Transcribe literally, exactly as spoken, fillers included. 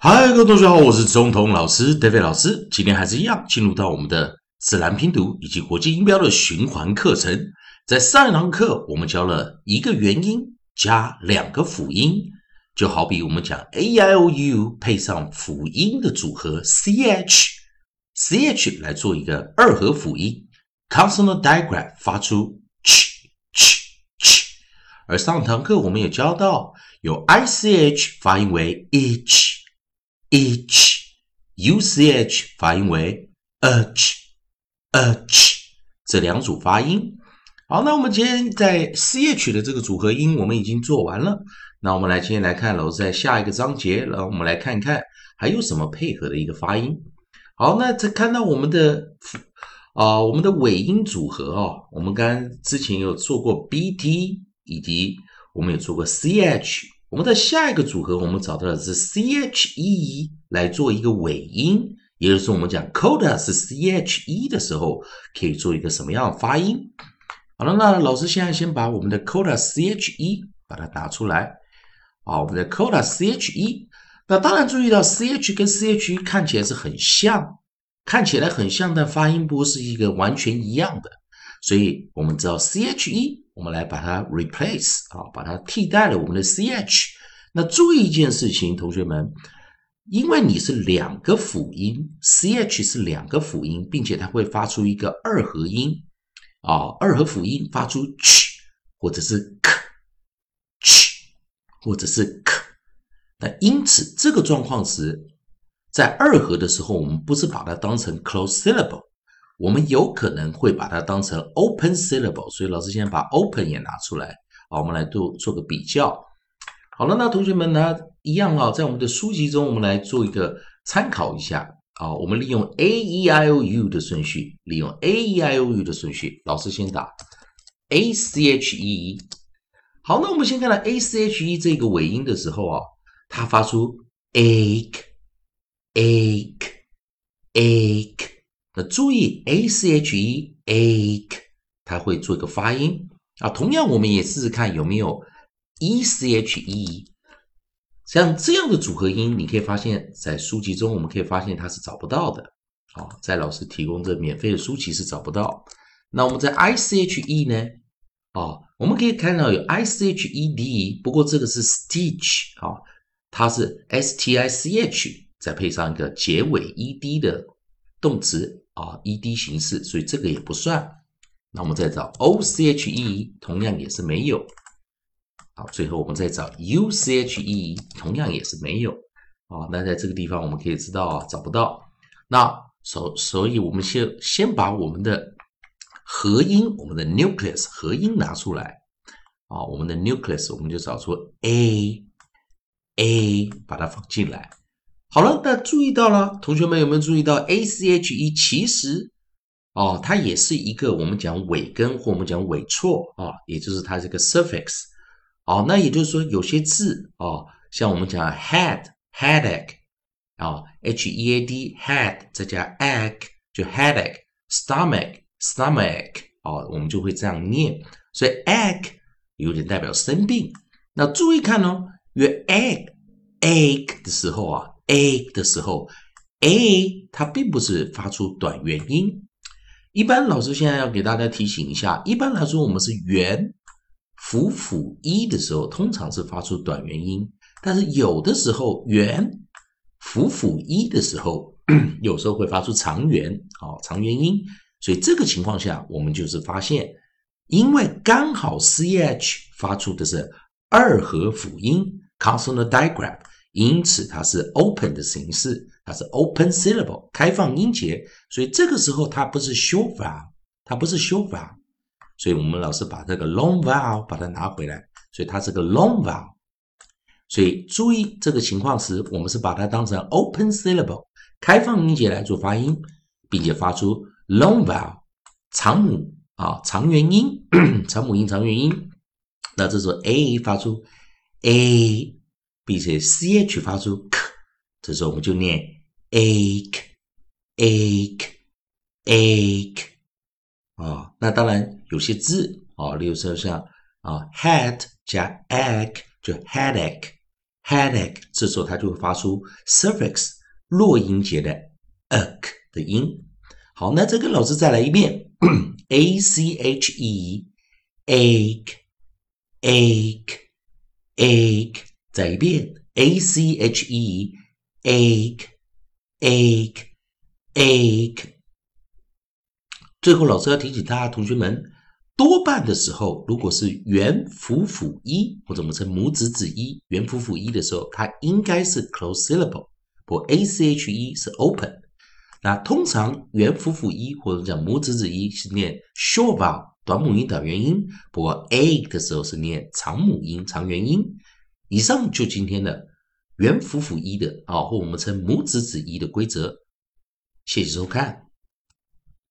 嗨，各位同学好，我是中童老师 David 老师，今天还是一样进入到我们的自然拼读以及国际音标的循环课程。在上一堂课我们教了一个元音加两个辅音，就好比我们讲 A I O U 配上辅音的组合 C H C H 来做一个二合辅音 Consonant digraph 发出 CH CH CH。 而上堂课我们也教到有 I C H 发音为 ICH H, U C H 发音为 ACHE, ACHE 这两组发音。好，那我们今天在 C H 的这个组合音我们已经做完了，那我们来今天来看老师在下一个章节，然后我们来看看还有什么配合的一个发音。好，那再看到我们的啊、呃、我们的尾音组合哦，我们刚刚之前有做过 B T 以及我们有做过 C H。我们的下一个组合我们找到的是 C H E 来做一个尾音，也就是我们讲 CODA 是 C H E 的时候可以做一个什么样的发音。好了，那老师现在先把我们的 CODA C H E 把它拿出来。好，我们的 CODA C H E， 那当然注意到 C H 跟 C H E 看起来是很像，看起来很像，但发音不是一个完全一样的，所以我们知道 C H E，我们来把它 replace 啊，把它替代了我们的 C H。 那注意一件事情，同学们，因为你是两个辅音， C H 是两个辅音，并且它会发出一个二合音啊，二合辅音发出 CH 或者是 K CH 或者是 K。 那因此这个状况时，在二合的时候我们不是把它当成 closed syllable，我们有可能会把它当成 open syllable， 所以老师现在把 open 也拿出来，好，我们来做做个比较。好了，那同学们呢，一样啊，在我们的书籍中我们来做一个参考一下啊，我们利用 A E I O U 的顺序，利用 A E I O U 的顺序，老师先打 A C H E。 好，那我们先看到 A C H E 这个尾音的时候啊，它发出 ache ache ache，那注意 A C H E ache 它会做一个发音啊。同样我们也试试看有没有 E C H E， 像这样的组合音你可以发现在书籍中我们可以发现它是找不到的啊，在老师提供这免费的书籍是找不到。那我们在 I C H E 呢啊，我们可以看到有 I C H E D， 不过这个是 STITCH 啊，它是 S T I C H 再配上一个结尾 E D 的动词啊 E D 形式，所以这个也不算。那我们再找 O C H E， 同样也是没有。好，最后我们再找 U C H E， 同样也是没有。啊，那在这个地方我们可以知道啊，找不到。那所所以我们先先把我们的合音，我们的 Nucleus 合音拿出来。啊，我们的 Nucleus 我们就找出 A A， 把它放进来。好了，那注意到了，同学们有没有注意到 A C H E 其实哦，它也是一个我们讲尾根或我们讲尾错啊，也就是它这个 suffix。 哦，那也就是说有些字哦，像我们讲 head headache 啊 H E A D head 再加 ache 就 headache stomach stomach 哦，我们就会这样念，所以 ache 有点代表生病。那注意看哦，约 ache ache 的时候啊，A 的时候 A 它并不是发出短元音。一般老师现在要给大家提醒一下，一般来说我们是元辅辅一的时候通常是发出短元音，但是有的时候元辅辅一的时候有时候会发出长元、哦、长元音，所以这个情况下我们就是发现因为刚好 C H 发出的是二合辅音 Consonant digraph，因此它是 open 的形式，它是 open syllable 开放音节，所以这个时候它不是 short vowel， 它不是 short vowel， 所以我们老师把这个 long vowel 把它拿回来，所以它是个 long vowel。 所以注意这个情况时我们是把它当成 open syllable 开放音节来做发音，并且发出 long vowel 长母啊长元音长母音长元音。那这时候 A 发出 A，并且 C H 发出 K， 这时候我们就念 ache ache ache 啊。那当然有些字啊，例如说像啊 head 加 ache 就 headache headache， 这时候它就会发出 suffix 落音节的 ake 的音。好，那再跟老师再来一遍a c h e ache ache ache， 再一遍 a c h e ache ache ache。最后，老师要提醒大家，同学们。 多半的时候，如果是元辅辅一或者我们称母子子一，元辅辅一的时候，它应该是 closed syllable， 不 a c h e 是 open。那通常元辅辅一或者讲母子子一是念 short vowel 短母音短元音，不过 a 的时候是念长母音长元音。以上就今天的元辅辅一的啊，或我们称母子子一的规则。谢谢收看。